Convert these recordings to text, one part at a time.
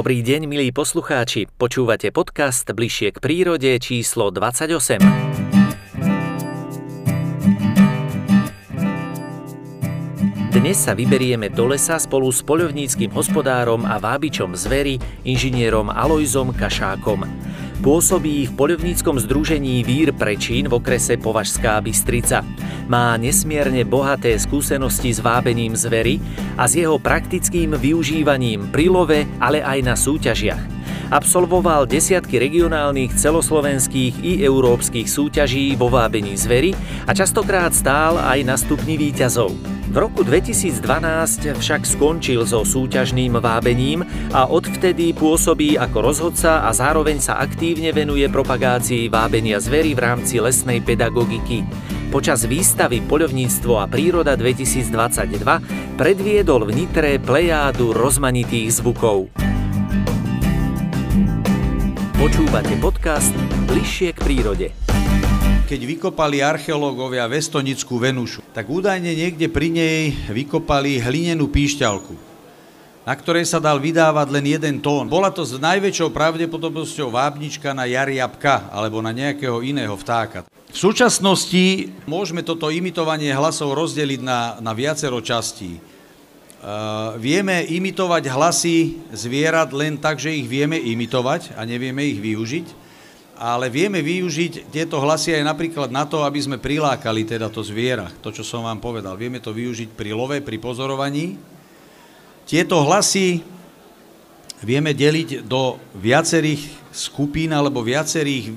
Dobrý deň, milí poslucháči. Počúvate podcast Bližšie k prírode číslo 28. Dnes sa vyberieme do lesa spolu s poľovníckym hospodárom a vábičom zvery, inžinierom Alojzom Kaššákom. Pôsobí v poľovníckom združení Vír pre Čín v okrese Považská Bystrica. Má nesmierne bohaté skúsenosti s vábením zvery a s jeho praktickým využívaním pri love, ale aj na súťažiach. Absolvoval desiatky regionálnych, celoslovenských i európskych súťaží vo vábení zvery a častokrát stál aj na stupni víťazov. V roku 2012 však skončil so súťažným vábením a odvtedy pôsobí ako rozhodca a zároveň sa aktívne venuje propagácii vábenia zvery v rámci lesnej pedagogiky. Počas výstavy Poľovníctvo a príroda 2022 predviedol v Nitre plejádu rozmanitých zvukov. Počúvate podcast Bližšie k prírode. Keď vykopali archeológovia Vestonickú Venušu, tak údajne niekde pri nej vykopali hlinenú píšťalku, na ktorej sa dal vydávať len jeden tón. Bola to s najväčšou pravdepodobnosťou vábnička na jariabka alebo na nejakého iného vtáka. V súčasnosti môžeme toto imitovanie hlasov rozdeliť na viacero častí. Vieme imitovať hlasy zvierat len tak, že ich vieme imitovať a nevieme ich využiť, ale vieme využiť tieto hlasy aj napríklad na to, aby sme prilákali teda to zviera, to, čo som vám povedal. Vieme to využiť pri love, pri pozorovaní. Tieto hlasy vieme deliť do viacerých skupín alebo viacerých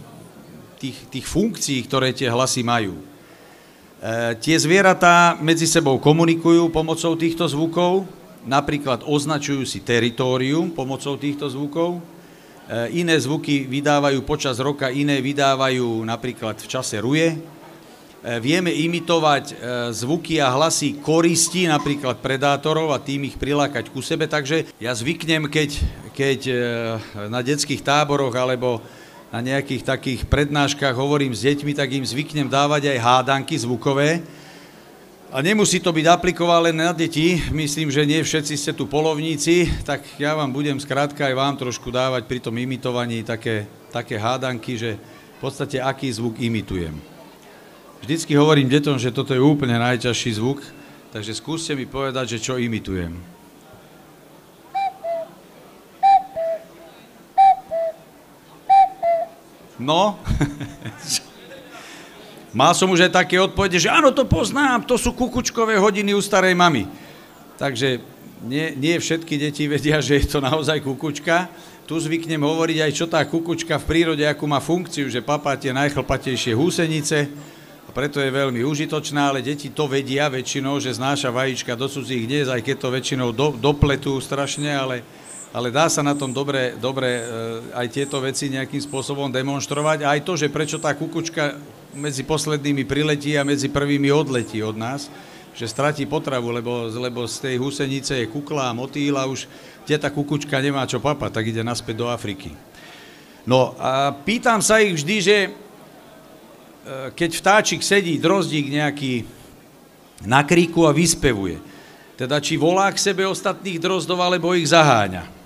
tých funkcií, ktoré tie hlasy majú. Tie zvieratá medzi sebou komunikujú pomocou týchto zvukov, napríklad označujú si teritórium pomocou týchto zvukov, iné zvuky vydávajú počas roka, iné vydávajú napríklad v čase ruje. Vieme imitovať zvuky a hlasy koristí, napríklad predátorov, a tým ich prilákať ku sebe, takže ja zvyknem, keď na detských táboroch alebo na nejakých takých prednáškach hovorím s deťmi, tak im zvyknem dávať aj hádanky zvukové. A nemusí to byť aplikované na deti, myslím, že nie všetci ste tu polovníci, tak ja vám budem skrátka aj vám trošku dávať pri tom imitovaní také hádanky, že v podstate aký zvuk imitujem. Vždycky hovorím deťom, že toto je úplne najťažší zvuk, takže skúste mi povedať, že čo imitujem. No, mal som už aj také odpovede, že áno, to poznám, to sú kukučkové hodiny u starej mamy. Takže nie všetky deti vedia, že je to naozaj kukučka. Tu zvyknem hovoriť aj, čo tá kukučka v prírode, akú má funkciu, že papatie najchlpatejšie húsenice, a preto je veľmi užitočná, ale deti to vedia väčšinou, že znáša vajíčka do cudzích hniezd, aj keď to väčšinou dopletú strašne, ale dá sa na tom dobre aj tieto veci nejakým spôsobom demonštrovať. A aj to, že prečo tá kukučka medzi poslednými priletí a medzi prvými odletí od nás, že stratí potravu, lebo z tej húsenice je kukla a motýla, už kde tá kukučka nemá čo papať, tak ide naspäť do Afriky. No a pýtam sa ich vždy, že keď vtáčik sedí, drozdík nejaký na kríku a vyspevuje, teda či volá k sebe ostatných drozdov, alebo ich zaháňa,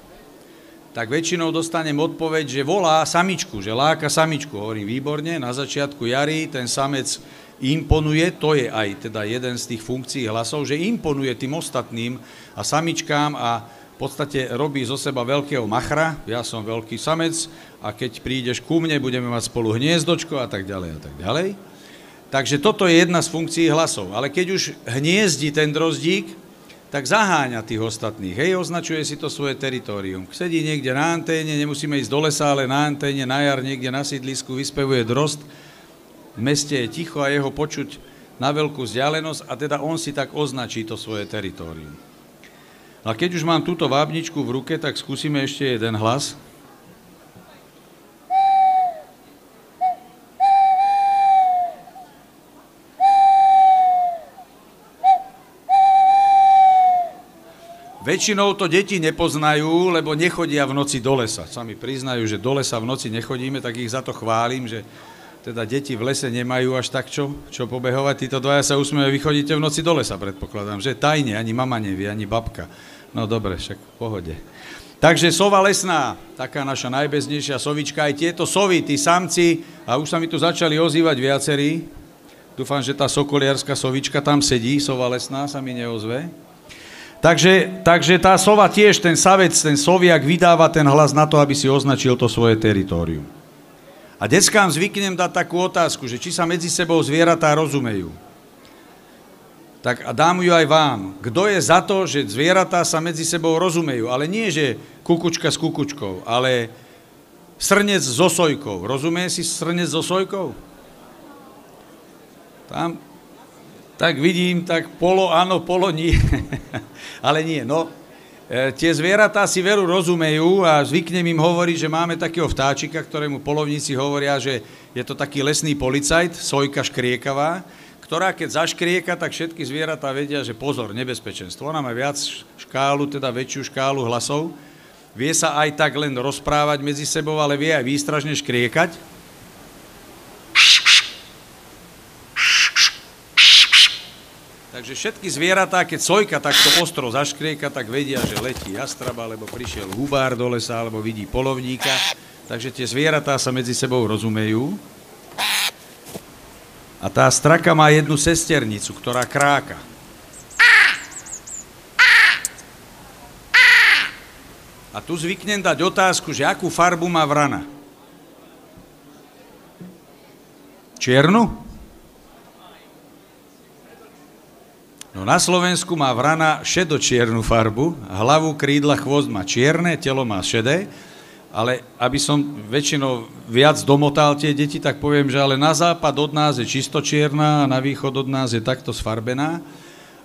tak väčšinou dostanem odpoveď, že volá samičku, že láka samičku. Hovorím, výborne, na začiatku jari ten samec imponuje, to je aj teda jeden z tých funkcií hlasov, že imponuje tým ostatným a samičkám a v podstate robí zo seba veľkého machra, ja som veľký samec a keď prídeš ku mne, budeme mať spolu hniezdočko a tak ďalej a tak ďalej. Takže toto je jedna z funkcií hlasov, ale keď už hniezdi ten drozdík, tak zaháňa tých ostatných, hej, označuje si to svoje teritórium. Sedí niekde na anténe, nemusíme ísť do lesa, ale na anténe, na jar, niekde na sídlisku vyspevuje drozd, v meste je ticho a jeho počuť na veľkú vzdialenosť a teda on si tak označí to svoje teritórium. A keď už mám túto vábničku v ruke, tak skúsime ešte jeden hlas. Väčšinou to deti nepoznajú, lebo nechodia v noci do lesa. Sami priznajú, že do lesa v noci nechodíme, tak ich za to chválim, že teda deti v lese nemajú až tak čo pobehovať. Títo dvaja sa usmievajú, vy chodíte v noci do lesa, predpokladám, že tajne, ani mama nevie, ani babka. No dobre, však v pohode. Takže sova lesná, taká naša najbeznejšia sovička, aj tieto sovy, tí samci, a už sa mi tu začali ozývať viacerí, dúfam, že tá sokoliarska sovička tam sedí, sova lesná sa mi neozve. Takže tá sova tiež, ten savec, ten soviak vydáva ten hlas na to, aby si označil to svoje teritorium. A deckám zvyknem dať takú otázku, že či sa medzi sebou zvieratá rozumejú. Tak a dám ju aj vám. Kto je za to, že zvieratá sa medzi sebou rozumejú? Ale nie, že kukučka s kukučkou, ale srnec so sojkou. Rozumie si srnec so sojkou? Tam, tak vidím, tak polo áno, polo nie. Ale nie, no. Tie zvieratá si veru rozumejú a zvyknem im hovoriť, že máme takého vtáčika, ktorému polovníci hovoria, že je to taký lesný policajt, sojka škriekavá, ktorá keď zaškrieka, tak všetky zvieratá vedia, že pozor, nebezpečenstvo. Ona má viac škálu, teda väčšiu škálu hlasov. Vie sa aj tak len rozprávať medzi sebou, ale vie aj výstražne škriekať. Takže všetky zvieratá, keď sojka takto ostro zaškrieka, tak vedia, že letí jastraba, alebo prišiel hubár do lesa, alebo vidí poľovníka. Takže tie zvieratá sa medzi sebou rozumejú. A tá straka má jednu sesternicu, ktorá kráka. A tu zvyknem dať otázku, že akú farbu má vrana. Čiernu? No na Slovensku má vrana šedočiernu farbu, hlavu, krídla, chvost má čierne, telo má šedé. Ale aby som väčšinou viac domotal tie deti, tak poviem, že ale na západ od nás je čistočierna a na východ od nás je takto sfarbená.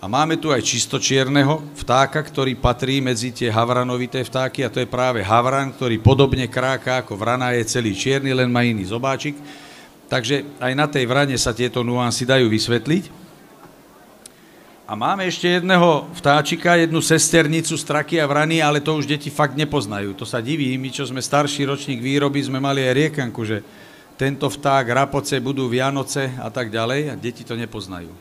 A máme tu aj čistočierneho vtáka, ktorý patrí medzi tie havranovité vtáky, a to je práve havran, ktorý podobne kráka ako vrana, je celý čierny, len má iný zobáčik. Takže aj na tej vrane sa tieto nuansy dajú vysvetliť. A máme ešte jedného vtáčika, jednu sesternicu straky a vrany, ale to už deti fakt nepoznajú. To sa diví, my, čo sme starší ročník výroby, sme mali aj riekanku, že tento vták, rapoce, budú Vianoce a tak ďalej, a deti to nepoznajú.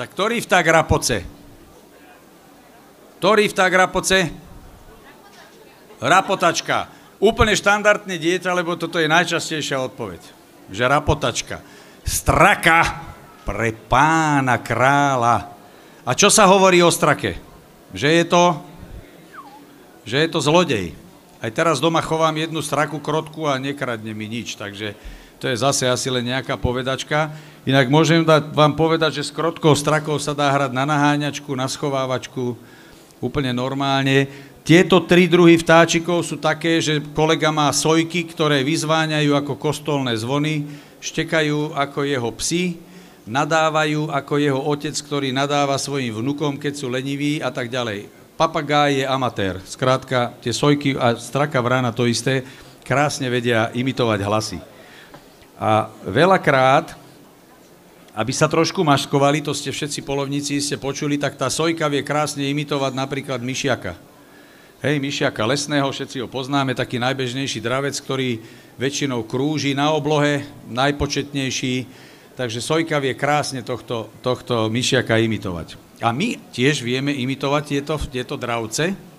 Tak ktorý vták rapoce? Ktorý vták rapoce? Rapotačka. Úplne štandardné dieťa, lebo toto je najčastejšia odpoveď. Že rapotačka. Straka pre pána kráľa. A čo sa hovorí o strake? Že je to zlodej. Aj teraz doma chovám jednu straku krotku a nekradne mi nič, takže to je zase asi len nejaká povedačka. Inak môžem vám povedať, že s krotkou, strakou sa dá hrať na naháňačku, na schovávačku, úplne normálne. Tieto tri druhy vtáčikov sú také, že kolega má sojky, ktoré vyzváňajú ako kostolné zvony, štekajú ako jeho psi, nadávajú ako jeho otec, ktorý nadáva svojim vnukom, keď sú leniví a tak ďalej. Papagáj je amatér. Skrátka, tie sojky a straka vrana to isté, krásne vedia imitovať hlasy. A veľakrát, aby sa trošku maškovali, to ste všetci poľovníci ste počuli, tak tá sojka vie krásne imitovať napríklad myšiaka. Hej, myšiaka lesného, všetci ho poznáme, taký najbežnejší dravec, ktorý väčšinou krúži na oblohe, najpočetnejší, takže sojka vie krásne tohto myšiaka imitovať. A my tiež vieme imitovať tieto dravce.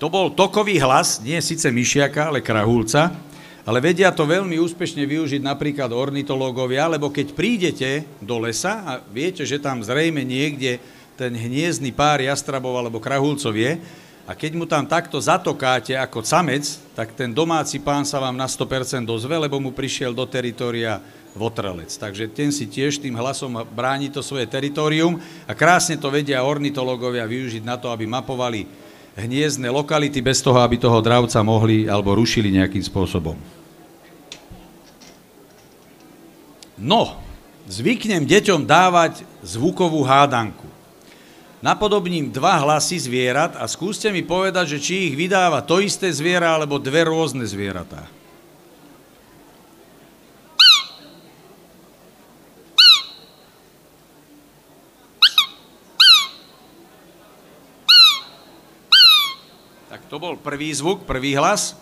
To bol tokový hlas, nie síce myšiaka, ale krahulca, ale vedia to veľmi úspešne využiť napríklad ornitológovia, lebo keď prídete do lesa a viete, že tam zrejme niekde ten hniezdný pár jastrabov alebo krahulcov je, a keď mu tam takto zatokáte ako samec, tak ten domáci pán sa vám na 100% dozve, lebo mu prišiel do teritoria votrelec. Takže ten si tiež tým hlasom bráni to svoje teritorium a krásne to vedia ornitológovia využiť na to, aby mapovali hniezdne lokality bez toho, aby toho dravca mohli alebo rušili nejakým spôsobom. No, zvyknem deťom dávať zvukovú hádanku. Napodobním dva hlasy zvierat a skúste mi povedať, že či ich vydáva to isté zviera alebo dve rôzne zvieratá. To bol prvý zvuk, prvý hlas.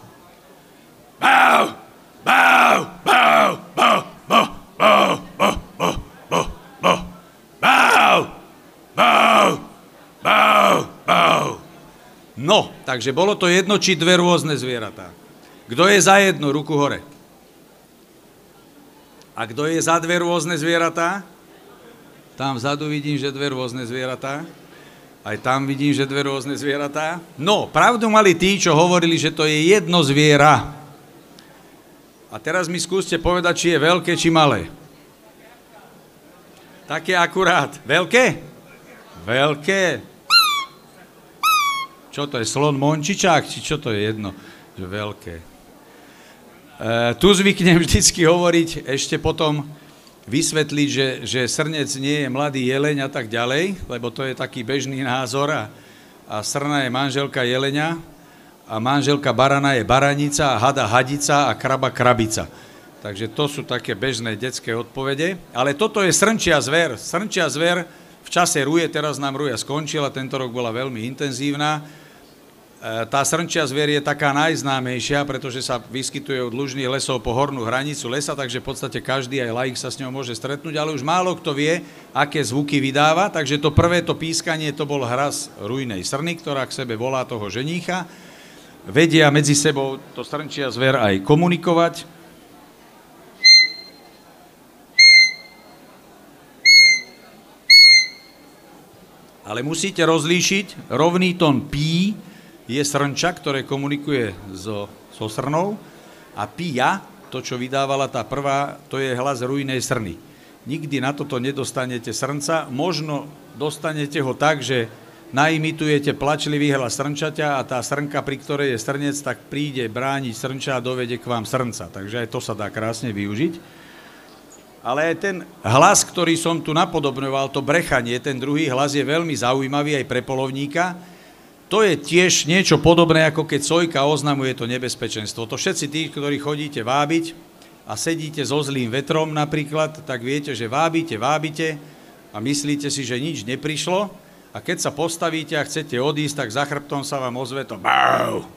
Bau! Bau! Bau! Bau! Bau! Bau! Bau! Bau! Bau! Bau! Bau! Bau! Bau! Bau! No, takže bolo to jedno či dve rôzne zvieratá. Kto je za jedno? Ruku hore. A kto je za dve rôzne zvieratá? Tam vzadu vidím, že dve rôzne zvieratá. Aj tam vidím, že dve rôzne zvieratá. No, pravdu mali tí, čo hovorili, že to je jedno zviera. A teraz mi skúste povedať, či je veľké, či malé. Také akurát. Veľké? Veľké. Čo to je, slon mončičák? Či čo to je jedno? Že veľké. Tu zvyknem vždycky hovoriť ešte potom, vysvetliť, že srnec nie je mladý jeleň a tak ďalej, lebo to je taký bežný názor a srna je manželka jelenia a manželka barana je baranica a hada hadica a kraba krabica. Takže to sú také bežné detské odpovede. Ale toto je srnčia zver. Srnčia zver v čase ruje, teraz nám ruja skončila, tento rok bola veľmi intenzívna. Tá srnčia zver je taká najznámejšia, pretože sa vyskytuje od lužných lesov po hornú hranicu lesa, takže v podstate každý aj laik sa s ňou môže stretnúť, ale už málo kto vie, aké zvuky vydáva, takže to prvé to pískanie, to bol hras rujnej srny, ktorá k sebe volá toho ženícha. Vedia medzi sebou to srnčia zver aj komunikovať. Ale musíte rozlíšiť rovný tón pí, je srnča, ktoré komunikuje so srnou a pia, to, čo vydávala tá prvá, to je hlas rujnej srny. Nikdy na toto nedostanete srnca, možno dostanete ho tak, že naimitujete plačlivý hlas srnčaťa a tá srnka, pri ktorej je srnec, tak príde brániť srnča a dovede k vám srnca. Takže aj to sa dá krásne využiť. Ale ten hlas, ktorý som tu napodobňoval, to brechanie, ten druhý hlas je veľmi zaujímavý aj pre poľovníka. To je tiež niečo podobné, ako keď sojka oznamuje to nebezpečenstvo. To všetci tí, ktorí chodíte vábiť a sedíte so zlým vetrom napríklad, tak viete, že vábite a myslíte si, že nič neprišlo a keď sa postavíte a chcete odísť, tak za chrbtom sa vám ozve to BAU!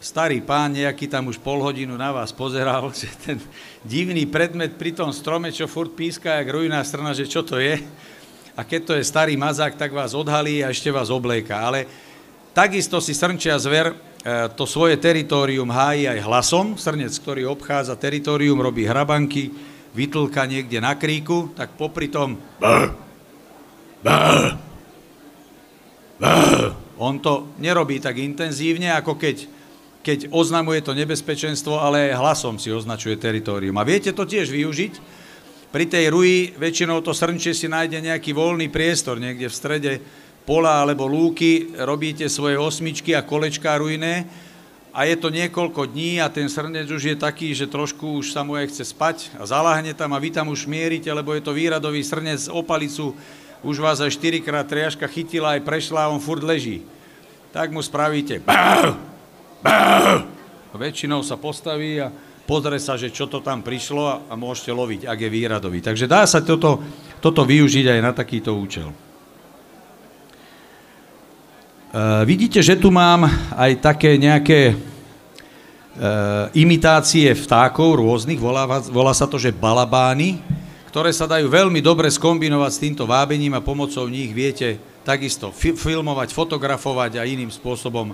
Starý pán nejaký tam už pol hodinu na vás pozeral, že ten divný predmet pri tom strome, čo furt píska, jak rujná strna, že čo to je. A keď to je starý mazák, tak vás odhalí a ešte vás obléka, ale takisto si srnčia zver to svoje teritórium hájí aj hlasom. Srnec, ktorý obchádza teritórium, robí hrabanky, vytlka niekde na kríku, tak popri tom on to nerobí tak intenzívne, ako keď oznamuje to nebezpečenstvo, ale hlasom si označuje teritórium. A viete to tiež využiť. Pri tej ruji väčšinou to srnčie si nájde nejaký voľný priestor, niekde v strede pola alebo lúky, robíte svoje osmičky a kolečká rujné a je to niekoľko dní a ten srnec už je taký, že trošku už sa mu aj chce spať a zaláhne tam a vy tam už mierite, lebo je to výradový srnec, opalicu už vás aj 4-krát triažka chytila aj prešla a on furt leží. Tak mu spravíte bau, bau. Väčšinou sa postaví a pozrie sa, že čo to tam prišlo a môžete loviť, ak je výradový. Takže dá sa toto využiť aj na takýto účel. Vidíte, že tu mám aj také nejaké imitácie vtákov rôznych, volá sa to, že balabány, ktoré sa dajú veľmi dobre skombinovať s týmto vábením a pomocou nich viete takisto filmovať, fotografovať a iným spôsobom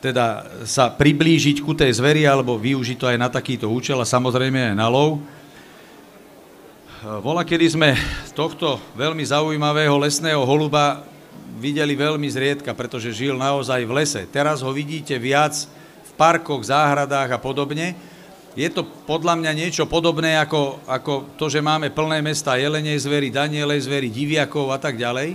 teda sa priblížiť ku tej zveri alebo využiť to aj na takýto účel a samozrejme aj na lov. Volakedy sme tohto veľmi zaujímavého lesného holuba videli veľmi zriedka, pretože žil naozaj v lese. Teraz ho vidíte viac v parkoch, záhradách a podobne. Je to podľa mňa niečo podobné ako to, že máme plné mesta jelenej zvery, danielej zvery, diviakov a tak ďalej.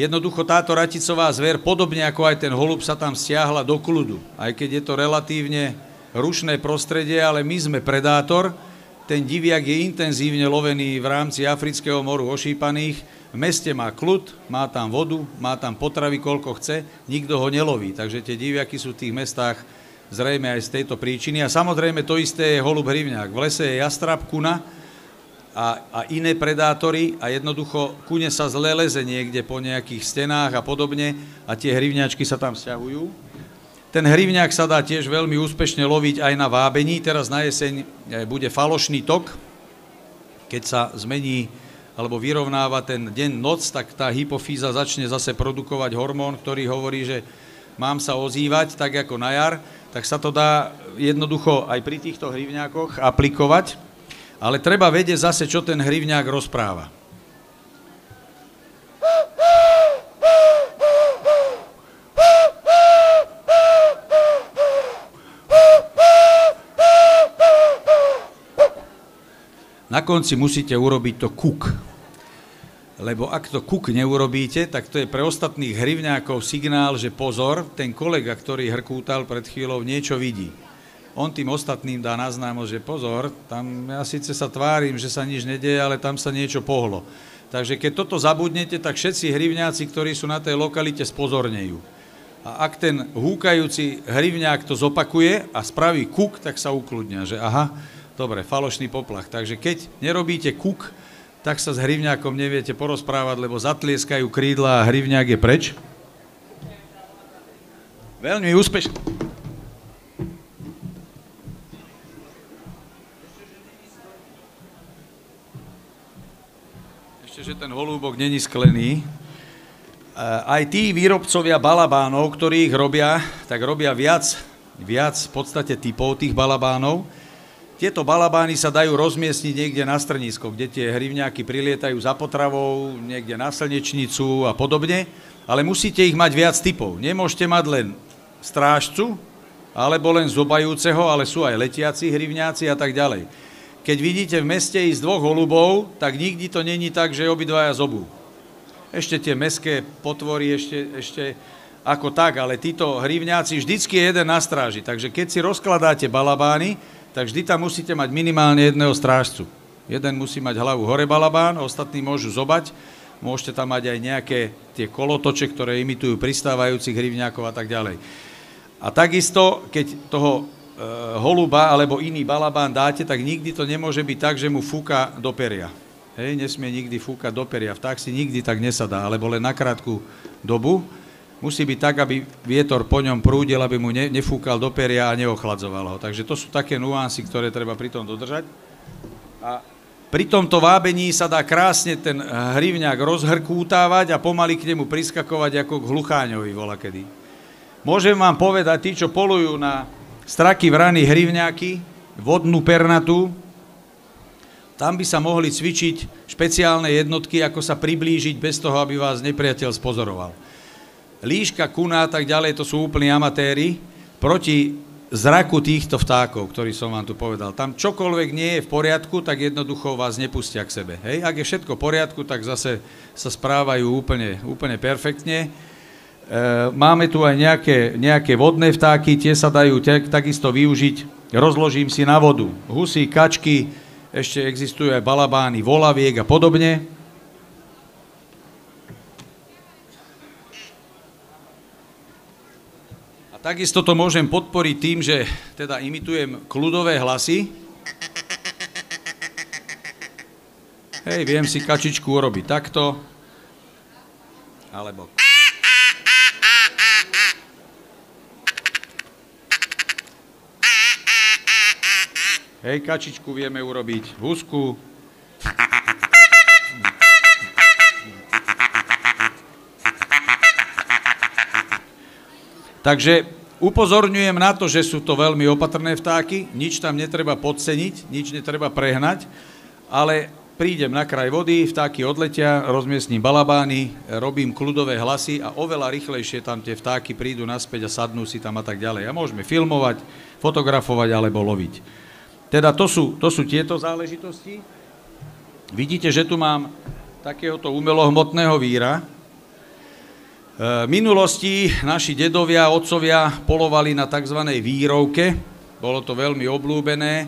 Jednoducho táto raticová zver, podobne ako aj ten holub, sa tam stiahla do kľudu. Aj keď je to relatívne rušné prostredie, ale my sme predátor. Ten diviak je intenzívne lovený v rámci Afrického moru ošípaných. V meste má kľud, má tam vodu, má tam potravy, koľko chce, nikto ho neloví. Takže tie diviaky sú v tých mestách zrejme aj z tejto príčiny. A samozrejme to isté je holub hrivňák. V lese je jastrab, kuna a iné predátory a jednoducho kune sa zle leze niekde po nejakých stenách a podobne a tie hrivňačky sa tam sťahujú. Ten hrivňák sa dá tiež veľmi úspešne loviť aj na vábení. Teraz na jeseň bude falošný tok. Keď sa zmení alebo vyrovnáva ten deň-noc, tak tá hypofýza začne zase produkovať hormón, ktorý hovorí, že mám sa ozývať, tak ako na jar, tak sa to dá jednoducho aj pri týchto hrivňákoch aplikovať, ale treba vedieť zase, čo ten hrivňák rozpráva. Na konci musíte urobiť to kuk, lebo ak to kuk neurobíte, tak to je pre ostatných hrivňákov signál, že pozor, ten kolega, ktorý hrkútal pred chvíľou, niečo vidí. On tým ostatným dá na známo, že pozor, tam ja síce sa tvárim, že sa nič nedeje, ale tam sa niečo pohlo. Takže keď toto zabudnete, tak všetci hrivňáci, ktorí sú na tej lokalite, spozornejú. A ak ten húkajúci hrivňák to zopakuje a spraví kuk, tak sa ukludňa, že aha, dobre, falošný poplach. Takže keď nerobíte kuk, tak sa s hrivňákom neviete porozprávať, lebo zatlieskajú krídla a hrivňák je preč. Veľmi úspešný. Ešte, že ten holúbok není sklený. Aj tí výrobcovia balabánov, ktorí ich robia, tak robia viac v podstate typov tých balabánov. Tieto balabány sa dajú rozmiestniť niekde na strnisko, kde tie hrivňáky prilietajú za potravou, niekde na slnečnicu a podobne, ale musíte ich mať viac typov. Nemôžete mať len strážcu, alebo len zobajúceho, ale sú aj letiaci hrivňáci a tak ďalej. Keď vidíte v meste ísť dvoch holubov, tak nikdy to není tak, že obidvaja zobú. Ešte tie mestské potvory, ešte ako tak, ale títo hrivňáci vždycky je jeden na stráži, takže keď si rozkladáte balabány, tak vždy tam musíte mať minimálne jedného strážcu. Jeden musí mať hlavu hore balabán, ostatní môžu zobať, môžete tam mať aj nejaké tie kolotoče, ktoré imitujú pristávajúcich hrivňákov a tak ďalej. A takisto, keď toho holuba alebo iný balabán dáte, tak nikdy to nemôže byť tak, že mu fúka do peria. Hej, nesmie nikdy fúkať do peria, vták si nikdy tak nesadá, alebo len na krátku dobu. Musí byť tak, aby vietor po ňom prúdil, aby mu nefúkal do peria a neochladzoval ho. Takže to sú také nuancy, ktoré treba pri tom dodržať. A pri tomto vábení sa dá krásne ten hrivňák rozhrkútávať a pomaly k nemu priskakovať ako k hlucháňovi volakedy. Môžem vám povedať, tí, čo polujú na straky, vrany, hrivňáky, vodnú pernatú, tam by sa mohli cvičiť špeciálne jednotky, ako sa priblížiť bez toho, aby vás nepriateľ spozoroval. Líška, kuna a tak ďalej, to sú úplní amatéri proti zraku týchto vtákov, ktorý som vám tu povedal. Tam čokoľvek nie je v poriadku, tak jednoducho vás nepustia k sebe. Hej? Ak je všetko v poriadku, tak zase sa správajú úplne perfektne. Máme tu aj nejaké vodné vtáky, tie sa dajú takisto využiť. Rozložím si na vodu. Husy, kačky, ešte existujú aj balabány, volaviek a podobne. Takisto to môžem podporiť tým, že teda imitujem kľudové hlasy. Hej, viem si kačičku urobiť takto. Alebo... Hej, kačičku vieme urobiť husku. Takže upozorňujem na to, že sú to veľmi opatrné vtáky, nič tam netreba podceniť, nič netreba prehnať, ale prídem na kraj vody, vtáky odletia, rozmiestním balabány, robím kľudové hlasy a oveľa rýchlejšie tam tie vtáky prídu naspäť a sadnú si tam a tak ďalej. A môžeme filmovať, fotografovať alebo loviť. Teda to sú tieto záležitosti. Vidíte, že tu mám takéhoto umelohmotného víra. V minulosti naši dedovia, otcovia polovali na tzv. Vírovke, bolo to veľmi obľúbené,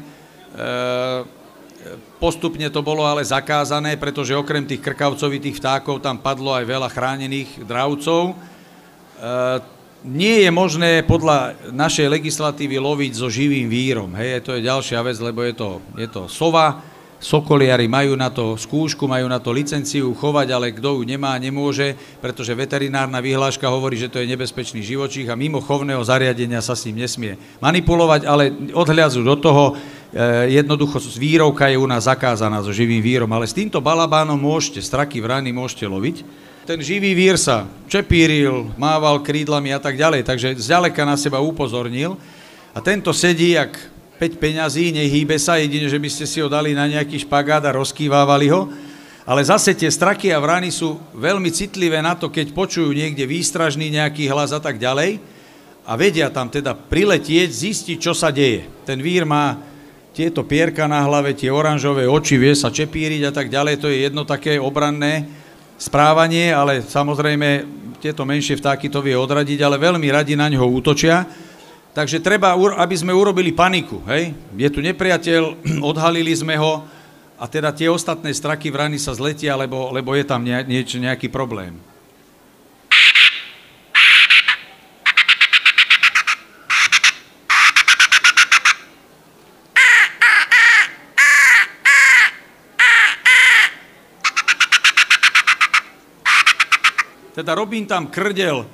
postupne to bolo ale zakázané, pretože okrem tých krkavcovitých vtákov tam padlo aj veľa chránených dravcov. Nie je možné podľa našej legislatívy loviť so živým vírom, hej, to je ďalšia vec, lebo je to sova, Sokoliari majú na to skúšku, majú na to licenciu chovať, ale kto ju nemá, nemôže, pretože veterinárna vyhláška hovorí, že to je nebezpečný živočích a mimo chovného zariadenia sa s ním nesmie manipulovať, ale odhľadzujú do toho, jednoducho vírovka je u nás zakázaná so živým vírom, ale s týmto balabánom môžete, straky vrany môžete loviť. Ten živý vír sa čepíril, mával krídlami a tak ďalej, takže zďaleka na seba upozornil a tento sedí, ak 5 peňazí, nehýbe sa, jedine, že by ste si ho dali na nejaký špagát a rozkývávali ho. Ale zase tie straky a vrany sú veľmi citlivé na to, keď počujú niekde výstražný nejaký hlas a tak ďalej a vedia tam teda priletieť, zistiť, čo sa deje. Ten vír má tieto pierka na hlave, tie oranžové oči, vie sa čepíriť a tak ďalej, to je jedno také obranné správanie, ale samozrejme tieto menšie vtáky to vie odradiť, ale veľmi radi na ňoho útočia. Takže treba, aby sme urobili paniku, hej? Je tu nepriateľ, odhalili sme ho a teda tie ostatné straky vrany sa zletia, lebo je tam nejaký problém. Teda robím tam krdel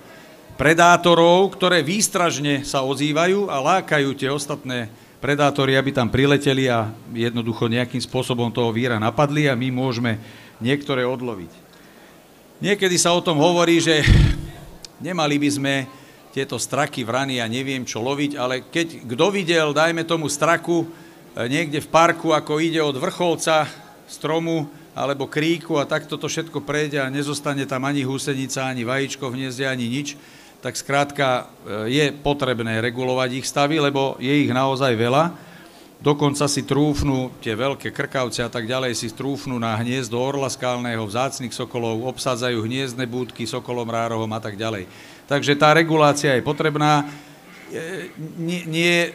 predátorov, ktoré výstražne sa ozývajú a lákajú tie ostatné predátory, aby tam prileteli a jednoducho nejakým spôsobom toho víra napadli a my môžeme niektoré odloviť. Niekedy sa o tom hovorí, že nemali by sme tieto straky, vrany a neviem čo loviť, ale keď kto videl, dajme tomu straku, niekde v parku, ako ide od vrcholca stromu, alebo kríku a takto to všetko prejde a nezostane tam ani húsenica, ani vajíčko v hniezde, ani nič, tak skrátka je potrebné regulovať ich stavy, lebo je ich naozaj veľa. Dokonca si trúfnú, tie veľké krkavce a tak ďalej, si trúfnú na hniezdo orla skalného, vzácnych sokolov, obsádzajú hniezdne búdky sokolom rárohom a tak ďalej. Takže tá regulácia je potrebná. Nie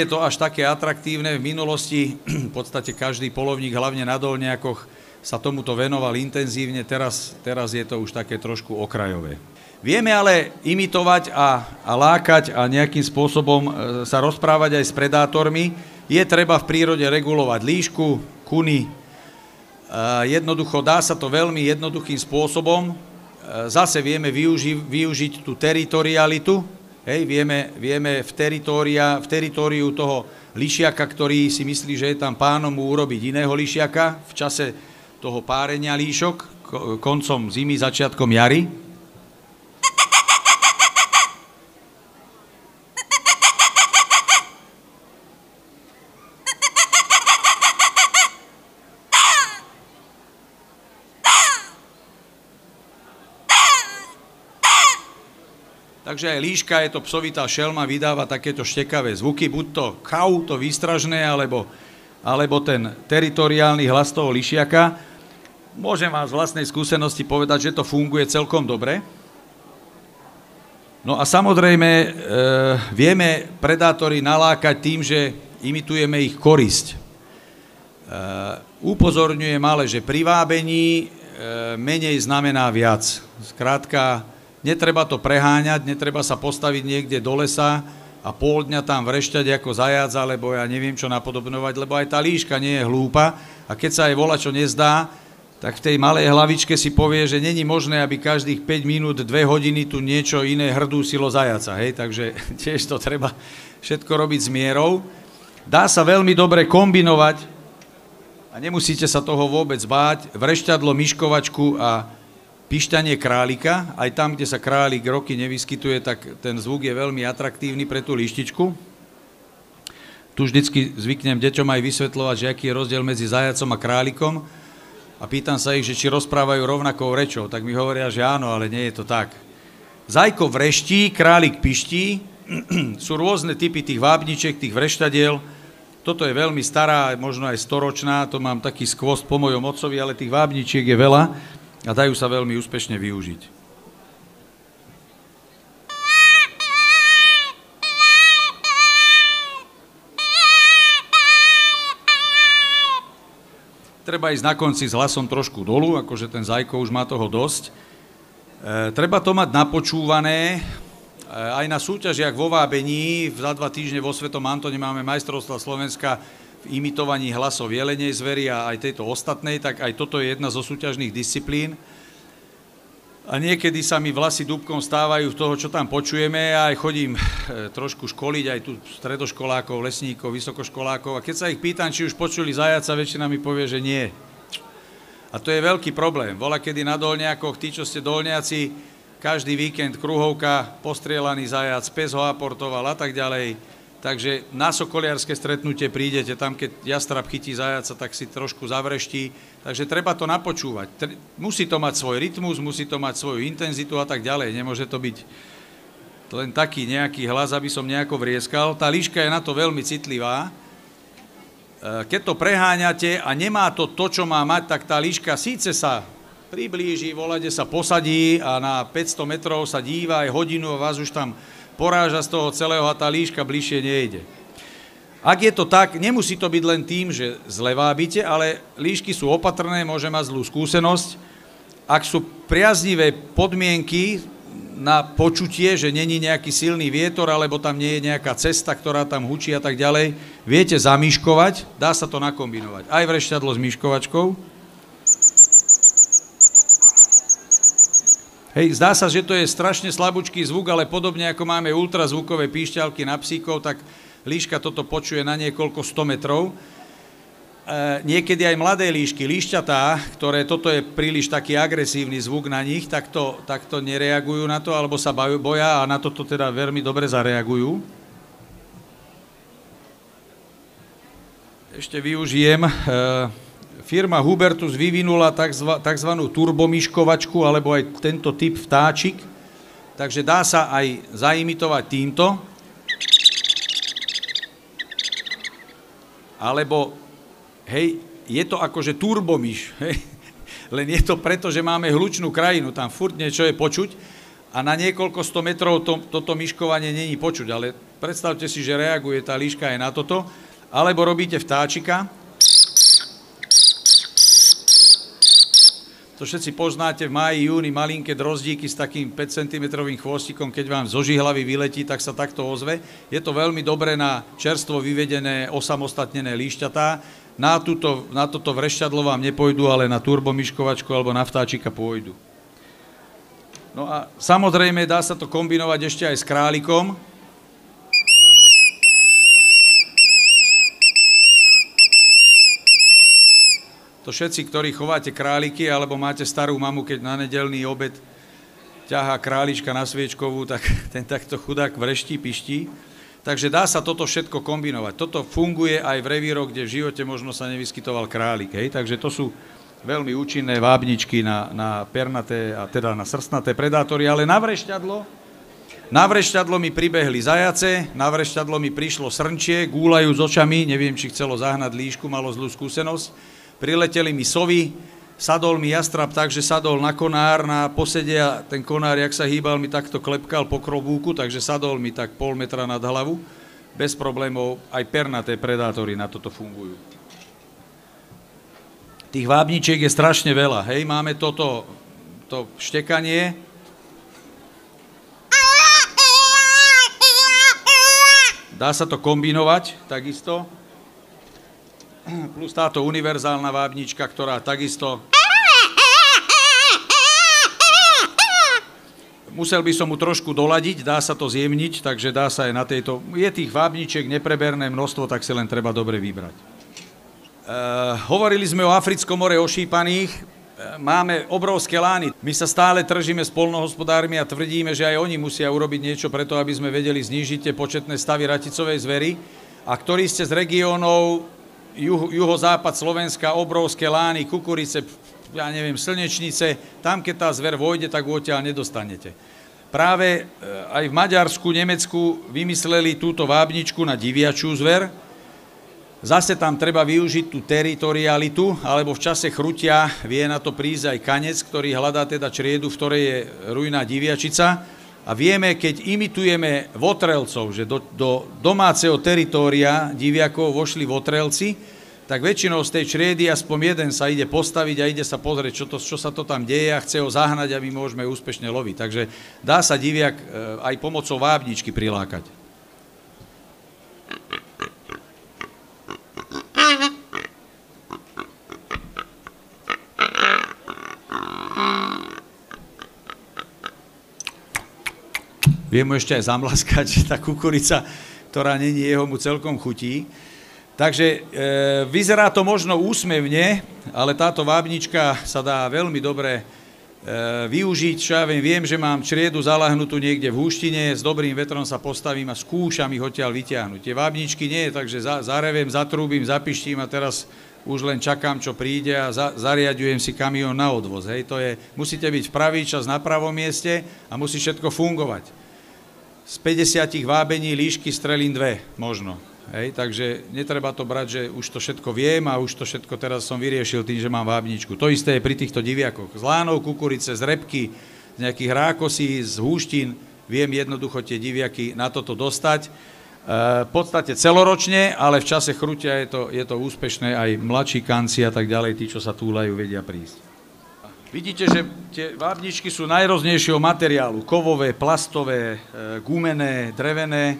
je to až také atraktívne. V minulosti v podstate každý poľovník, hlavne na dolniakoch, sa tomuto venoval intenzívne, teraz je to už také trošku okrajové. Vieme ale imitovať a lákať a nejakým spôsobom sa rozprávať aj s predátormi. Je treba v prírode regulovať líšku, kuny. Jednoducho dá sa to veľmi jednoduchým spôsobom. Zase vieme využiť tú teritorialitu. Hej, vieme v teritóriu toho lišiaka, ktorý si myslí, že je tam pánom, mu urobiť iného lišiaka v čase toho párenia líšok koncom zimy, začiatkom jary. Takže aj líška, je to psovitá šelma, vydáva takéto štekavé zvuky, buď to kau, to výstražné, alebo ten teritoriálny hlas toho lišiaka. Môžem vám z vlastnej skúsenosti povedať, že to funguje celkom dobre. No a samozrejme vieme predátory nalákať tým, že imitujeme ich korisť. Upozorňujem ale, že pri vábení menej znamená viac. Skrátka, netreba to preháňať, netreba sa postaviť niekde do lesa a pol dňa tam vrešťať ako zajac, alebo ja neviem čo napodobňovať, lebo aj tá líška nie je hlúpa a keď sa aj volá, čo nezdá, tak v tej malej hlavičke si povie, že není možné, aby každých 5 minút, 2 hodiny tu niečo iné hrdúsilo zajaca, hej? Takže tiež to treba všetko robiť s mierou. Dá sa veľmi dobre kombinovať a nemusíte sa toho vôbec báť, vrešťadlo, myškovačku a pišťanie králika. Aj tam, kde sa králik roky nevyskytuje, tak ten zvuk je veľmi atraktívny pre tú líštičku. Tu vždycky zvyknem deťom aj vysvetľovať, že aký je rozdiel medzi zajacom a králikom. A pýtam sa ich, že či rozprávajú rovnakou rečou, tak mi hovoria, že áno, ale nie je to tak. Zajko vreští, králik piští, sú rôzne typy tých vábniček, tých vreštadiel. Toto je veľmi stará, možno aj storočná, to mám taký skvost po mojom otcovi, ale tých vábničiek je veľa a dajú sa veľmi úspešne využiť. Treba ísť na konci s hlasom trošku dolu, akože ten zajko už má toho dosť. Treba to mať napočúvané. Aj na súťažiach vo vábení, za 2 týždne vo Svetom Antone máme majstrovstva Slovenska v imitovaní hlasov jelenej zveri a aj tejto ostatnej, tak aj toto je jedna zo súťažných disciplín. A niekedy sa mi vlasy dúbkom stávajú v toho, čo tam počujeme, a aj chodím trošku školiť aj tu stredoškolákov, lesníkov, vysokoškolákov, a keď sa ich pýtam, či už počuli zajaca, väčšina mi povie, že nie. A to je veľký problém. Volakedy na Dolniakoch, tí, čo ste dolniaci, každý víkend kruhovka, postrielaný zajac, pes ho aportoval a tak ďalej. Takže na sokoliarské stretnutie prídete, tam keď jastrab chytí zajaca, tak si trošku zavreští. Takže treba to napočúvať. Musí to mať svoj rytmus, musí to mať svoju intenzitu a tak ďalej. Nemôže to byť len taký nejaký hlas, aby som nejako vrieskal. Tá líška je na to veľmi citlivá. Keď to preháňate a nemá to to, čo má mať, tak tá líška síce sa priblíži, volade sa posadí a na 500 metrov sa díva aj hodinu a vás už tam poráža z toho celého a tá líška bližšie nejde. Ak je to tak, nemusí to byť len tým, že zlevábite, ale líšky sú opatrné, môže mať zlú skúsenosť. Ak sú priaznivé podmienky na počutie, že není nejaký silný vietor, alebo tam nie je nejaká cesta, ktorá tam hučí a tak ďalej, viete zamíškovať, dá sa to nakombinovať. Aj vrešťadlo s míškovačkou. Hej, zdá sa, že to je strašne slabúčký zvuk, ale podobne ako máme ultrazvukové píšťalky na psíkov, tak líška toto počuje na niekoľko 100 metrov. Niekedy aj mladé líšky, líšťatá, ktoré toto je príliš taký agresívny zvuk na nich, tak to nereagujú na to, alebo sa boja a na toto teda veľmi dobre zareagujú. Ešte využijem. Firma Hubertus vyvinula tzv. Turbomyškovačku, alebo aj tento typ vtáčik, takže dá sa aj zaimitovať týmto, alebo, hej, je to akože turbomyš, hej, len je to preto, že máme hlučnú krajinu, tam furt niečo je počuť a na niekoľko 100 metrov toto myškovanie není počuť, ale predstavte si, že reaguje tá líška aj na toto, alebo robíte vtáčika. To všetci poznáte, v máji, júni malinké drozdíky s takým 5 cm chvostikom, keď vám zo žihlavy vyletí, tak sa takto ozve. Je to veľmi dobré na čerstvo vyvedené, osamostatnené líšťatá. Na toto vrešťadlo vám nepôjdu, ale na turbomyškovačku alebo na vtáčika pôjdu. No a samozrejme dá sa to kombinovať ešte aj s králikom. To všetci, ktorí chováte králiky, alebo máte starú mamu, keď na nedeľný obed ťahá králička na sviečkovú, tak ten takto chudák vreští, piští. Takže dá sa toto všetko kombinovať. Toto funguje aj v revíroch, kde v živote možno sa nevyskytoval králik. Hej? Takže to sú veľmi účinné vábničky na pernaté, a teda na srstnaté predátory, ale na vrešťadlo mi pribehli zajace, na vrešťadlo mi prišlo srnčie, gúľajú s očami, neviem, či chcelo zahnať líšku, malo zlú skúsenosť. Prileteli mi sovy, sadol mi jastrab tak, že sadol na konár, na posede a ten konár, jak sa hýbal, mi takto klepkal po klobúku, takže sadol mi tak pol metra nad hlavu. Bez problémov aj pernaté predátory na toto fungujú. Tých vábničiek je strašne veľa, hej, máme toto štekanie. Dá sa to kombinovať, takisto. Plus táto univerzálna vábnička, ktorá takisto... Musel by som mu trošku doladiť, dá sa to zjemniť, takže dá sa aj na tejto... Je tých vábničiek nepreberné množstvo, tak si len treba dobre vybrať. Hovorili sme o Africkom more ošípaných. Máme obrovské lány. My sa stále tržíme s poľnohospodármi a tvrdíme, že aj oni musia urobiť niečo preto, aby sme vedeli znížiť tie početné stavy raticovej zvery. A ktorí ste z regiónov... juhozápad Slovenska, obrovské lány, kukurice, ja neviem, slnečnice, tam, keď tá zver vojde, tak odtiaľ nedostanete. Práve aj v Maďarsku, Nemecku vymysleli túto vábničku na diviačiu zver. Zase tam treba využiť tú teritorialitu, alebo v čase chrutia vie na to prísť aj kanec, ktorý hľadá teda čriedu, v ktorej je rujná diviačica. A vieme, keď imitujeme votrelcov, že do domáceho teritória diviakov vošli votrelci, tak väčšinou z tej čriedy aspoň jeden sa ide postaviť a ide sa pozrieť, čo sa to tam deje a chce ho zahnať a my môžeme úspešne loviť. Takže dá sa diviak aj pomocou vábničky prilákať. Viem mu ešte aj zamlaskať, že tá kukurica, ktorá není jeho, mu celkom chutí. Takže vyzerá to možno úsmevne, ale táto vábnička sa dá veľmi dobre využiť. Čo ja viem, že mám čriedu zalahnutú niekde v húštine, s dobrým vetrom sa postavím a skúšam ich odtiaľ vyťahnuť. Tie vábničky nie, takže zarevem, zatrúbim, zapištím a teraz už len čakám, čo príde a zariadujem si kamión na odvoz. Hej, to je, musíte byť v pravý čas na pravom mieste a musí všetko fungovať. Z 50 vábení líšky strelím 2 možno. Hej, takže netreba to brať, že už to všetko viem a už to všetko teraz som vyriešil tým, že mám vábničku. To isté je pri týchto diviakoch. Z lánov, kukurice, z repky, z nejakých rákosí, z húštín viem jednoducho tie diviaky na toto dostať. V podstate celoročne, ale v čase chrutia je to úspešné, aj mladší kanci a tak ďalej, tí, čo sa túľajú, vedia prísť. Vidíte, že tie vábničky sú najrôznejšieho materiálu, kovové, plastové, gumené, drevené.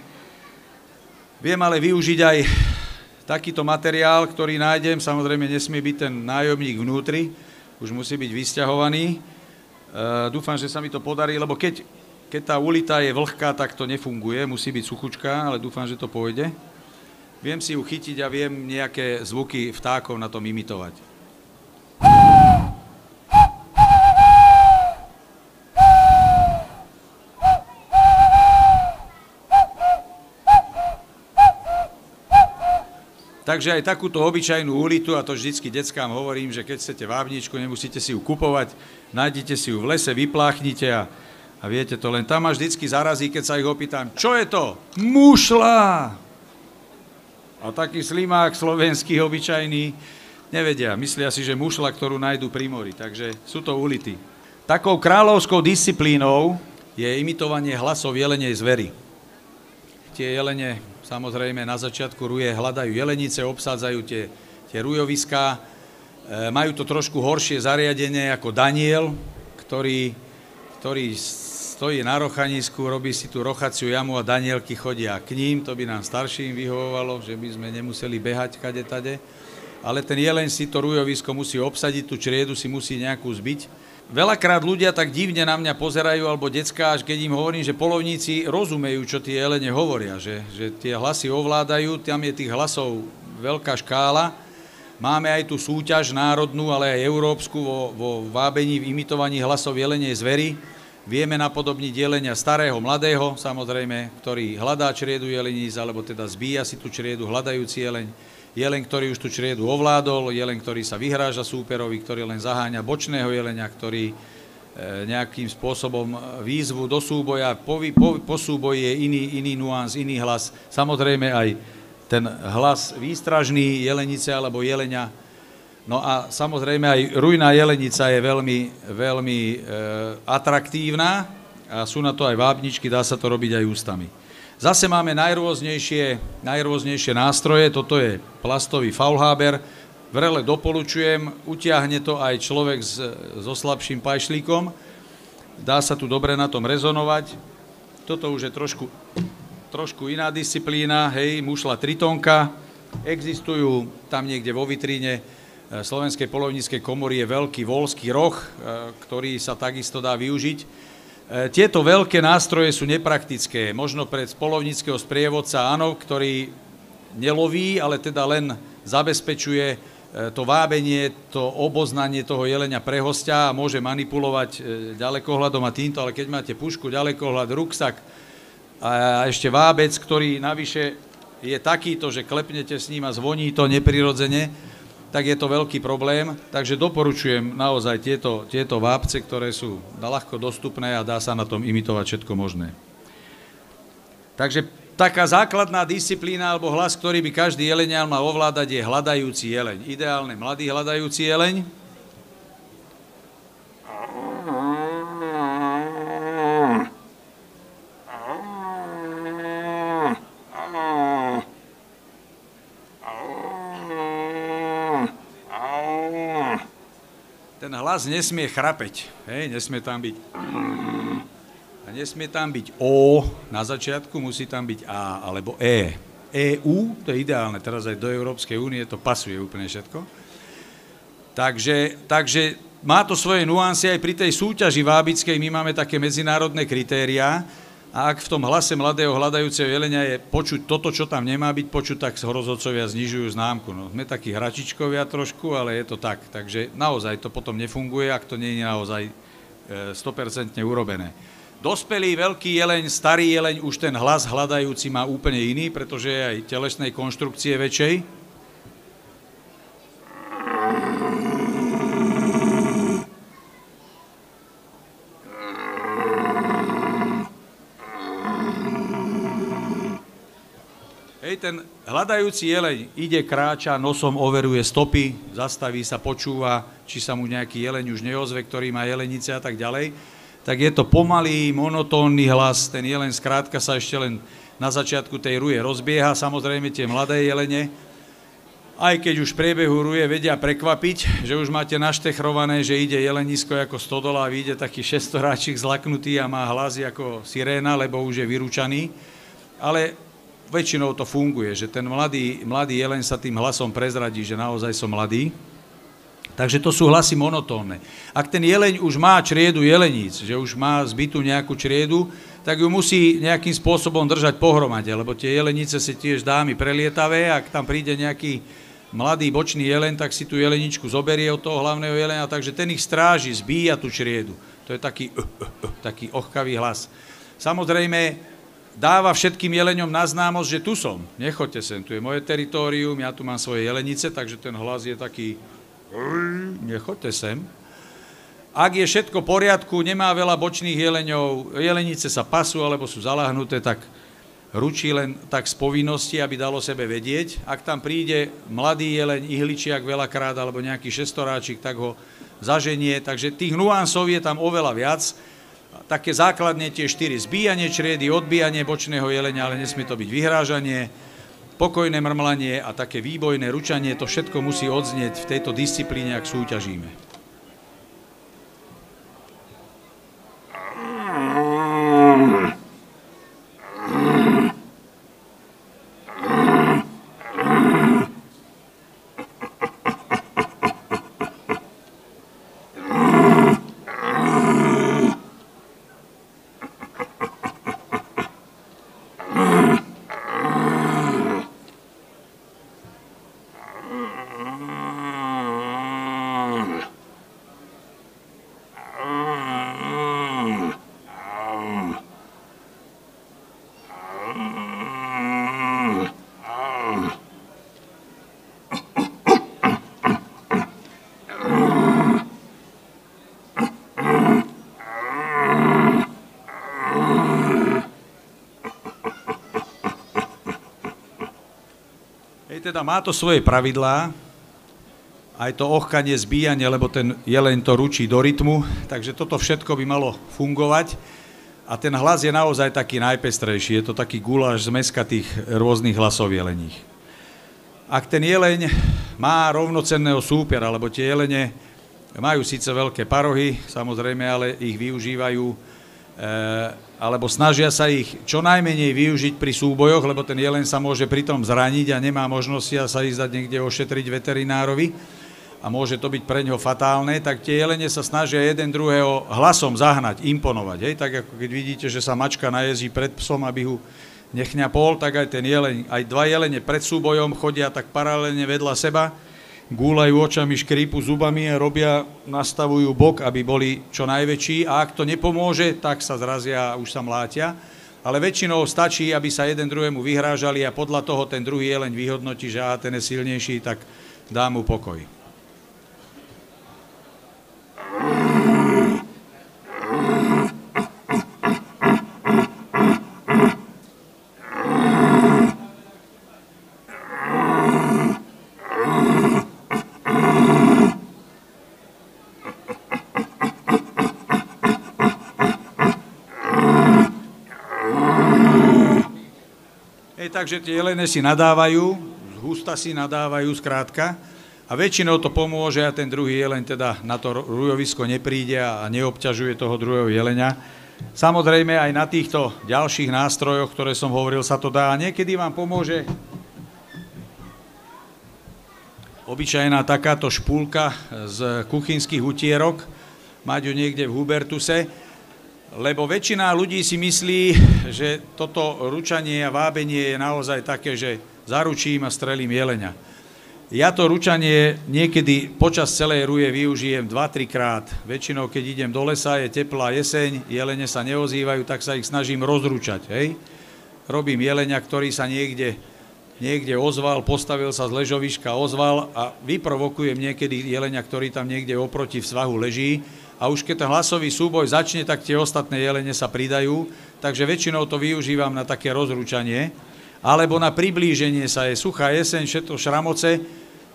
Viem ale využiť aj takýto materiál, ktorý nájdem, samozrejme nesmie byť ten nájomník vnútri, už musí byť vysťahovaný. Dúfam, že sa mi to podarí, lebo keď tá ulita je vlhká, tak to nefunguje, musí byť suchučka, ale dúfam, že to pôjde. Viem si ju chytiť a viem nejaké zvuky vtákov na tom imitovať. Takže aj takúto obyčajnú ulitu, a to vždycky deckám hovorím, že keď chcete vábničku, nemusíte si ju kupovať, nájdete si ju v lese, vypláchnite a viete to, len tam ma vždycky zarazí, keď sa ich opýtam, čo je to? Mušla! A taký slimák slovenský, obyčajný, nevedia. Myslia si, že mušla, ktorú nájdú pri mori, takže sú to ulity. Takou kráľovskou disciplínou je imitovanie hlasov jelenej zvery. Tie jelene, samozrejme, na začiatku ruje hľadajú jelenice, obsádzajú tie rujoviská, majú to trošku horšie zariadenie ako Daniel, ktorý stojí na rochanisku, robí si tú rochaciu jamu a Danielky chodia k ním, to by nám starším vyhovovalo, že by sme nemuseli behať kade tade, ale ten jeleň si to rujovisko musí obsadiť, tú čriedu si musí nejakú zbiť. Veľakrát ľudia tak divne na mňa pozerajú, alebo decká, až keď im hovorím, že poľovníci rozumejú, čo tie jelene hovoria, že tie hlasy ovládajú, tam je tých hlasov veľká škála. Máme aj tú súťaž národnú, ale aj európsku vo vábení, v imitovaní hlasov jelenej zvery. Vieme napodobniť jelenia starého, mladého, samozrejme, ktorý hľadá čriedu jeleníc, alebo teda zbíja si tú čriedu, hľadajúci jeleň. Jelen, ktorý už tú čriedu ovládol, jelen, ktorý sa vyhráža súperovi, ktorý len zaháňa bočného jelenia, ktorý nejakým spôsobom výzvu do súboja, po súboji je iný nuans, iný hlas. Samozrejme aj ten hlas výstražný jelenice alebo jelenia. No a samozrejme aj rujná jelenica je veľmi atraktívna a sú na to aj vábničky, dá sa to robiť aj ústami. Zase máme najrôznejšie nástroje, toto je plastový faulháber, vrele doporučujem, utiahne to aj človek so slabším pajšlíkom, dá sa tu dobre na tom rezonovať, toto už je trošku iná disciplína, hej, mušla tritonka, existujú tam niekde vo vitríne Slovenskej poľovníckej komory je veľký voľský roh, ktorý sa takisto dá využiť. Tieto veľké nástroje sú nepraktické, možno pre poľovníckeho sprievodca, áno, ktorý neloví, ale teda len zabezpečuje to vábenie, to oboznanie toho jelenia pre hostia a môže manipulovať ďalekohľadom a týmto, ale keď máte pušku, ďalekohľad, ruksak a ešte vábec, ktorý navyše je takýto, že klepnete s ním a zvoní to neprirodzene, tak je to veľký problém, takže doporučujem naozaj tieto vápce, ktoré sú ľahko dostupné a dá sa na tom imitovať všetko možné. Takže taká základná disciplína alebo hlas, ktorý by každý jeleniar mal ovládať, je hľadajúci jeleň. Ideálne mladý hľadajúci jeleň. Ten hlas nesmie chrapeť, hej, nesmie tam byť a nesmie tam byť O na začiatku, musí tam byť A alebo E. EU, to je ideálne, teraz aj do Európskej únie to pasuje úplne všetko. Takže má to svoje nuancie aj pri tej súťaži vábickej, my máme také medzinárodné kritériá a A ak v tom hlase mladého hľadajúceho jelenia je počuť toto, čo tam nemá byť počuť, tak horozhodcovia znižujú známku. No, sme takí hračičkovia trošku, ale je to tak. Takže naozaj to potom nefunguje, ak to nie je naozaj 100% urobené. Dospelý veľký jeleň, starý jeleň, už ten hlas hľadajúci má úplne iný, pretože je aj telesnej konštrukcie väčšej. Ten hľadajúci jeleň ide, kráča, nosom overuje stopy, zastaví sa, počúva, či sa mu nejaký jeleň už neozve, ktorý má jelenice a tak ďalej, tak je to pomalý, monotónny hlas. Ten jeleň skrátka sa ešte len na začiatku tej ruje rozbieha, samozrejme tie mladé jelene, aj keď už v priebehu ruje vedia prekvapiť, že už máte naštechrované, že ide jelenisko ako stodola a vyjde taký šestoráčik zlaknutý a má hlas ako siréna, lebo už je vyručaný, ale väčšinou to funguje, že ten mladý jeleň sa tým hlasom prezradí, že naozaj som mladý. Takže to sú hlasy monotónne. Ak ten jeleň už má čriedu jeleníc, že už má zbytú nejakú čriedu, tak ju musí nejakým spôsobom držať pohromade, lebo tie jelenice si tiež dámy prelietavé, ak tam príde nejaký mladý bočný jeleň, tak si tú jeleničku zoberie od toho hlavného jelena, takže ten ich stráži, zbíja tú čriedu. To je taký ochkavý hlas. Samozrejme, dáva všetkým jeleňom na známosť, že tu som, nechoďte sem, tu je moje teritórium, ja tu mám svoje jelenice, takže ten hlas je taký, nechoďte sem. Ak je všetko v poriadku, nemá veľa bočných jeleňov, jelenice sa pasú alebo sú zaláhnuté, tak ručí len tak z povinnosti, aby dalo sebe vedieť. Ak tam príde mladý jeleň, ihličiak veľakrát alebo nejaký šestoráčik, tak ho zaženie, takže tých nuansov je tam oveľa viac. Také základne tie 4. Zbíjanie čriedy, odbíjanie bočného jelenia, ale nesmie to byť vyhrážanie, pokojné mrmlanie a také výbojné ručanie, to všetko musí odznieť v tejto disciplíne, ak súťažíme. Teda má to svoje pravidlá, aj to ochkanie, zbíjanie, lebo ten jeleň to ručí do rytmu, takže toto všetko by malo fungovať a ten hlas je naozaj taký najpestrejší, je to taký guláš z meska tých rôznych hlasov jeleních. Ak ten jeleň má rovnocenného súpera, alebo tie jelene majú síce veľké parohy, samozrejme, ale ich využívajú alebo snažia sa ich čo najmenej využiť pri súbojoch, lebo ten jeleň sa môže pritom zraniť a nemá možnosť sa ísť dať niekde ošetriť veterinárovi a môže to byť pre ňo fatálne, tak tie jelene sa snažia jeden druhého hlasom zahnať, imponovať. Hej? Tak ako keď vidíte, že sa mačka najezí pred psom, aby ho nechňapol, tak aj ten jeleň, aj dva jelene pred súbojom chodia tak paralelne vedľa seba, gúľajú očami, škrípu zubami a robia, nastavujú bok, aby boli čo najväčší a ak to nepomôže, tak sa zrazia a už sa mlátia. Ale väčšinou stačí, aby sa jeden druhému vyhrážali a podľa toho ten druhý jeleň vyhodnotí, že ten je silnejší, tak dá mu pokoj. Takže tie jelene si nadávajú, zhusta si nadávajú skrátka a väčšinou to pomôže a ten druhý jeleň teda na to rujovisko nepríde a neobťažuje toho druhého jelenia. Samozrejme aj na týchto ďalších nástrojoch, ktoré som hovoril, sa to dá a niekedy vám pomôže obyčajná takáto špulka z kuchynských utierok, mať ju niekde v Hubertuse, Lebo väčšina ľudí si myslí, že toto ručanie a vábenie je naozaj také, že zaručím a strelím jelenia. Ja to ručanie niekedy počas celej rúje využijem 2-3 krát. Väčšinou, keď idem do lesa, je teplá jeseň, jelene sa neozývajú, tak sa ich snažím rozručať. Hej? Robím jelenia, ktorý sa niekde ozval, postavil sa z ležoviška, ozval a vyprovokujem niekedy jelenia, ktorý tam niekde oproti v svahu leží. A už keď ten hlasový súboj začne, tak tie ostatné jelene sa pridajú, takže väčšinou to využívam na také rozručanie, alebo na priblíženie sa. Je suchá jeseň, všetko šramoce,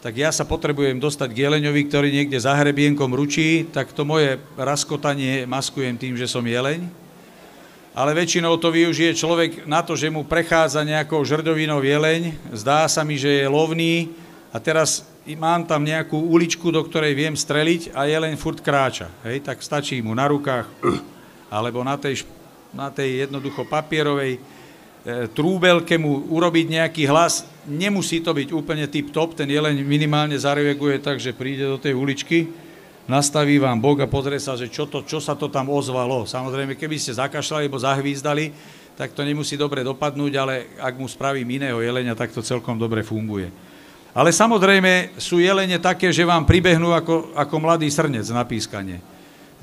tak ja sa potrebujem dostať k jeleňovi, ktorý niekde za hrebienkom ručí, tak to moje raskotanie maskujem tým, že som jeleň. Ale väčšinou to využije človek na to, že mu prechádza nejakou žrdovinou jeleň, zdá sa mi, že je lovný a teraz mám tam nejakú uličku, do ktorej viem streliť a jeleň furt kráča. Hej, tak stačí mu na rukách alebo na tej jednoducho papierovej trúbelke mu urobiť nejaký hlas. Nemusí to byť úplne tip-top, ten jeleň minimálne zareaguje tak, že príde do tej uličky, nastaví vám bok a pozrie sa, že čo sa to tam ozvalo. Samozrejme, keby ste zakašľali alebo zahvízdali, tak to nemusí dobre dopadnúť, ale ak mu spravím iného jelenia, tak to celkom dobre funguje. Ale samozrejme sú jelene také, že vám pribehnú ako mladý srnec na pískanie.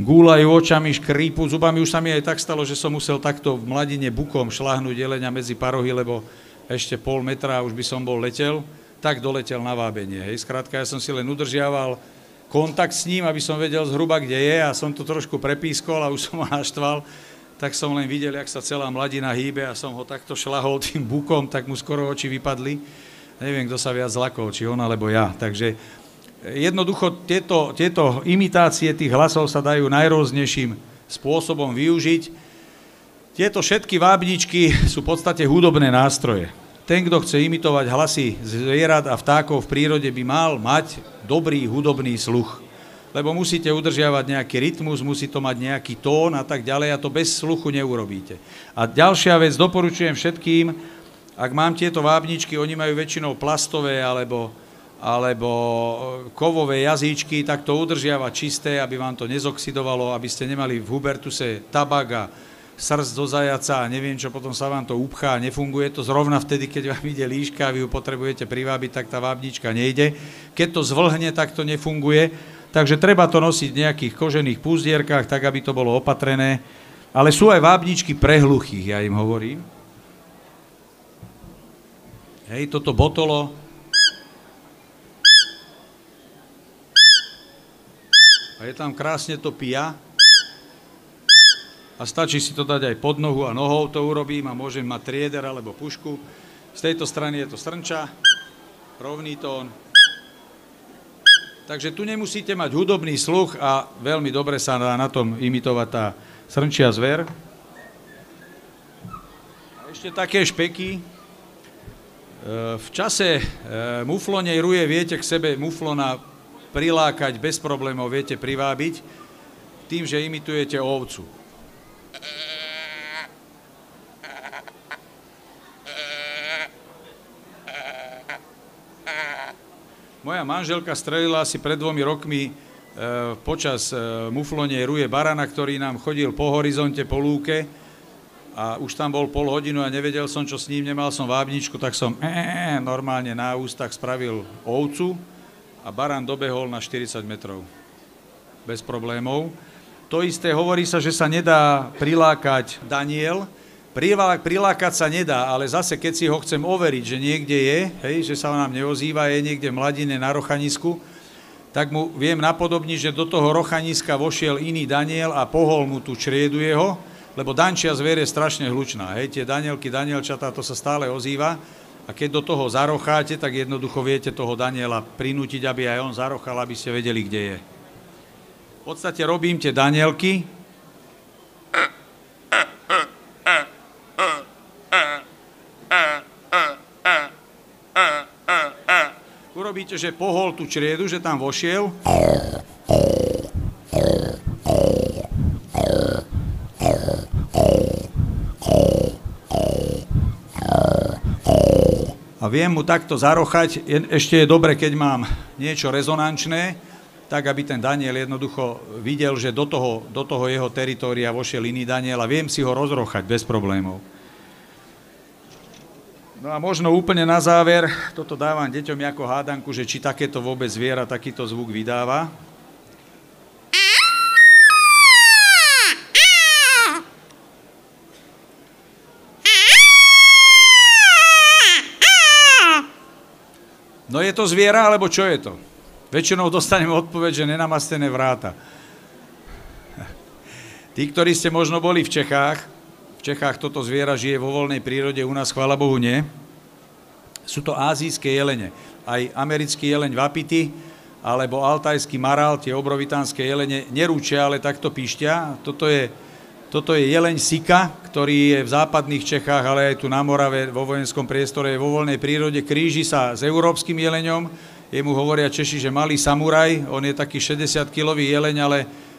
Gúľajú očami, škrípu zubami. Už sa mi aj tak stalo, že som musel takto v mladine bukom šláhnuť jelenia medzi parohy, lebo ešte pol metra už by som bol letel, tak doletel na vábenie. Hej. Skrátka, ja som si len udržiaval kontakt s ním, aby som vedel zhruba, kde je a som to trošku prepískol a už som ho naštval. Tak som len videl, jak sa celá mladina hýbe a som ho takto šlahol tým bukom, tak mu skoro oči vypadli. Neviem, kto sa viac zlakol, či on, alebo ja. Takže jednoducho tieto imitácie tých hlasov sa dajú najrôznejším spôsobom využiť. Tieto všetky vábničky sú v podstate hudobné nástroje. Ten, kto chce imitovať hlasy zvierat a vtákov v prírode, by mal mať dobrý hudobný sluch. Lebo musíte udržiavať nejaký rytmus, musí to mať nejaký tón a tak ďalej a to bez sluchu neurobíte. A ďalšia vec, doporučujem všetkým, ak mám tieto vábničky, oni majú väčšinou plastové alebo kovové jazyčky, tak to udržiava čisté, aby vám to nezoxidovalo, aby ste nemali v Hubertuse tabak a srst do zajaca a neviem čo, potom sa vám to upchá, nefunguje to zrovna vtedy, keď vám ide líška a vy ju potrebujete privábiť, tak tá vábnička nejde. Keď to zvlhne, tak to nefunguje, takže treba to nosiť v nejakých kožených púzdierkách, tak aby to bolo opatrené. Ale sú aj vábničky pre hluchých, ja im hovorím. Hej, toto botolo. A je tam krásne to pia. A stačí si to dať aj pod nohu a nohou to urobím a môžem mať trieder alebo pušku. Z tejto strany je to srnča, rovný tón. Takže tu nemusíte mať hudobný sluch a veľmi dobre sa dá na tom imitovať tá srnčia zver. A ešte také špeky. V čase muflonej ruje viete k sebe muflona prilákať bez problémov, viete privábiť tým, že imitujete ovcu. Moja manželka strelila asi pred 2 rokmi počas muflonej ruje barana, ktorý nám chodil po horizonte, po lúke. A už tam bol pol hodinu a nevedel som, čo s ním, nemal som vábničku, tak som normálne na ústach spravil ovcu a barán dobehol na 40 metrov. Bez problémov. To isté, hovorí sa, že sa nedá prilákať Daniel. Prilákať sa nedá, ale zase, keď si ho chcem overiť, že niekde je, hej, že sa nám neozýva, je niekde v mladine na rochanisku, tak mu viem napodobniť, že do toho rochaniska vošiel iný Daniel a pohol mu tú čriedu jeho, lebo dančia zvier je strašne hlučná. Hej, tie danielčatá, to sa stále ozýva a keď do toho zarocháte, tak jednoducho viete toho Daniela prinútiť, aby aj on zarochal, aby ste vedeli, kde je. V podstate robím tie danielky. Urobíte, že pohol tú čriedu, že tam vošiel. A viem mu takto zarochať. Ešte je dobre, keď mám niečo rezonančné, tak aby ten Daniel jednoducho videl, že do toho jeho teritória vošiel iný Daniel a viem si ho rozrochať bez problémov. No a možno úplne na záver, toto dávam deťom ako hádanku, že či takéto vôbec zviera takýto zvuk vydáva. No je to zviera, alebo čo je to? Väčšinou dostaneme odpoveď, že nenamastené vráta. Tí, ktorí ste možno boli v Čechách, toto zviera žije vo voľnej prírode, u nás, chvála Bohu, nie. Sú to ázijské jelene. Aj americký jeleň vapiti, alebo altajský marál, tie obrovitánske jelene, nerúčia, ale takto píšťa. Toto je jeleň Sika, ktorý je v západných Čechách, ale aj tu na Morave, vo vojenskom priestore, je vo voľnej prírode, kríži sa s európskym jeleňom. Jemu hovoria Češi, že malý samuraj, on je taký 60-kilový jeleň, ale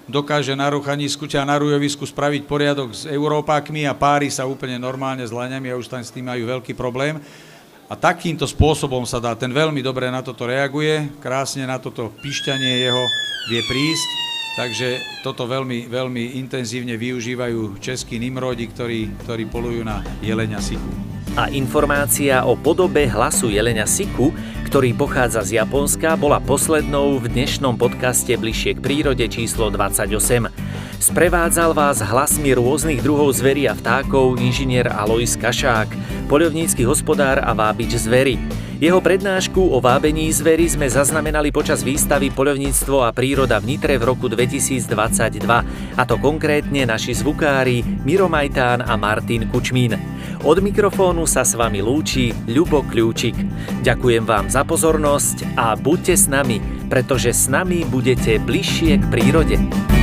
dokáže na ruchanisku a na rujovisku spraviť poriadok s Európákmi a pári sa úplne normálne s laňami a už tam s tým majú veľký problém. A takýmto spôsobom sa dá, ten veľmi dobre na toto reaguje, krásne na toto pišťanie jeho vie prísť, takže toto veľmi, veľmi intenzívne využívajú českí nimródi, ktorí polujú na jelenia siku. A informácia o podobe hlasu jelenia siku, ktorý pochádza z Japonska, bola poslednou v dnešnom podcaste Bližšie k prírode číslo 28. Sprevádzal vás hlasmi rôznych druhov zverí a vtákov inžinier Alojz Kaššák, poľovnícky hospodár a vábič zveri. Jeho prednášku o vábení zveri sme zaznamenali počas výstavy Poľovníctvo a príroda v Nitre v roku 2022, a to konkrétne naši zvukári Miro Majtán a Martin Kučmín. Od mikrofónu sa s vami lúči Ľubo Kľúčik. Ďakujem vám za pozornosť a buďte s nami, pretože s nami budete bližšie k prírode.